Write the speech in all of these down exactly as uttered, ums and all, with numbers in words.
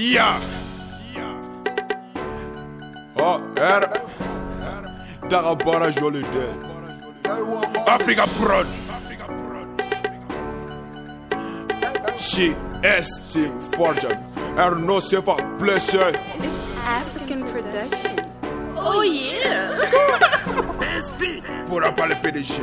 Yeah. Oh, R. Darabara Jolide. Africa Prod. She is still forged. And no safer pleasure. It's African production. Oh yeah. S P. Fura pas le P D G.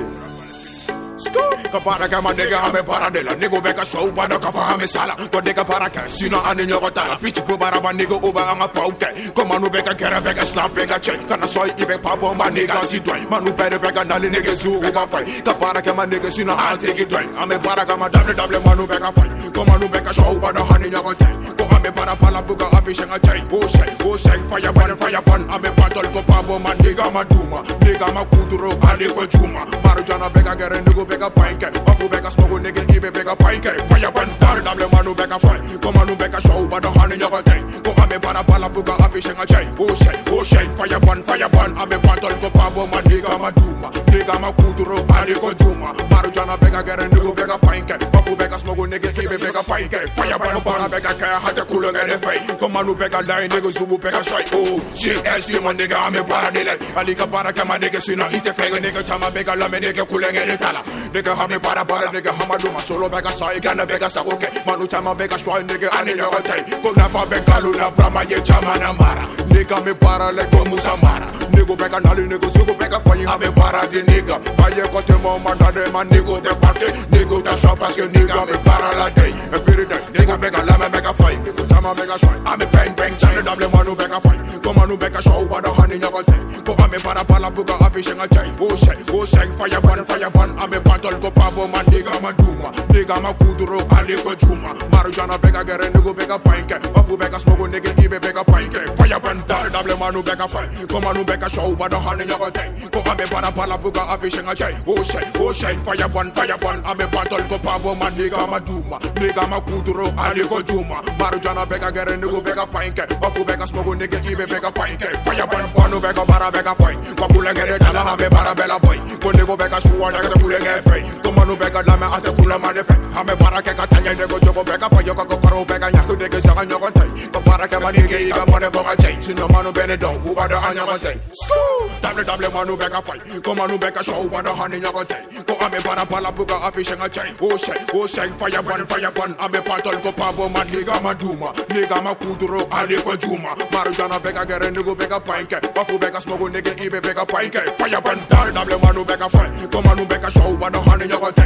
Kapara kama nega hame paradela Nego beka shwa uba na kafa hame sala Kwa nega paraka sina ane nyogotala Fichi pubaraba nego uba ama paute Koma nu beka kere beka slap beka chen Kana soy ibe pa bomba nega zidway Manu pere beka nali nege zu uka fay Kapara kama nega sina ante gidway Hame paraka ma dable dable manu beka fay Koma nu beka shwa uba na hane nyogotala Ko hame para pala buga afishen a chay Oh shay, oh shay, fire ban, fire ban Hame patol ko pa bomba nega ma duma Nega ma kuturo ale ko chuma Marujana beka kere nego beka Painke, babu beka smoke nigga, ibe beka painke. Fire ban, dar double manu beka fry. Koma nu beka show, but don't honey your day. Go ame para pala buga afishen a chai. Oh shay, oh shay, fire ban, fire ban. Ame patol ko pabo man nigga ma duma. Nigga ma kuturo ali ko juma. Marujana beka kere nigga beka painke. Babu beka smoke nigga, ibe beka painke. Fire ban, para beka kaya hata kulunga ne fay. Koma nu beka lie nigga zubu beka shay. Oh shit, esti man nigga ame para delay. Ali ka para kama nigga sina ite fay nigga chama beka lame nigga kulunga ne tala. Nigga hame para para nigga hamaduma solo beka sai kana beka sakoke manu chama beka shwa nigga ani yote ko na fa beka luna brama ye chama na mara nigga me para le ko musamara nigga beka nali nigga sugo beka payi ame para de nigga paye ko te mo manda de man nigga te parte nigga ta shop parce que nigga me para la day every day nigga beka la me beka fight nigga chama beka shwa ame bang bang chana double manu beka fight ko manu beka shwa wada hani yote ko ame para para buka afishen a chai oh shay oh shay fire ban fire ban ame battle ko pabo man nigga ma duma nigga ma kuduro ali ko juma marujana beka gere nigga beka painke babu beka smoke nigga ibe beka painke fire ban dar double manu beka fight koma nu beka show but don't honey your thing ko ame para para buka afishen a chai oh shay oh shay fire ban fire ban ame battle ko pabo man nigga ma duma nigga ma kuduro ali ko juma marujana beka gere nigga beka painke babu beka smoke nigga ibe beka painke fire ban banu beka para beka fight ko kulengere kala ame para bela boy ko nigga beka shuwa nigga kulengere fight Manu beka lama ate kula mane fe. Hame para ke katanya nego jogo beka pa yoko ko paro beka nyaku nego sanga nyoko tai. Ko para ke mani ke iba mane bonga chai. Sino manu bene don ku bada anya mate. So double double manu beka fight. Ko manu beka show bada hani nyoko tai. Ko ame para pala buka afishen a chai. Oh shay, oh shay, fire ban, fire ban. Ame patol ko pabo man nega ma duma. Nega ma kuduro ale ko juma. Marujana beka gere nego beka painke. Bafu beka smoke nega ibe beka painke. Fire ban, double manu beka fight. Ko manu beka show bada hani nyoko. Go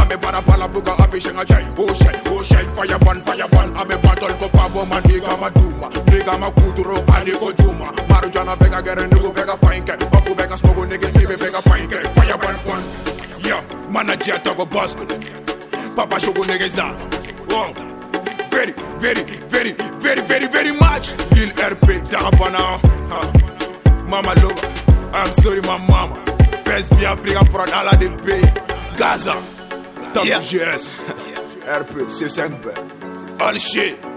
ame para pala buga afishen a chai. Oh shay, oh shay, fire ban, fire ban. Ame battle ko pabo man nigga ma duma. Nigga ma kuduro ali ko juma. Marujana beka gere nigga beka painke. Babu beka smoke nigga ibe beka painke. Fire ban ban. Yeah, manager togo basket. Papa shogo nigga za. Wow, very, very, very, very, very, very much. Il R P Darabana. Mama loba, I'm sorry my mama. First be Africa prod ala de pay. Gaza, Top G S, R P, C cinq B, all shit.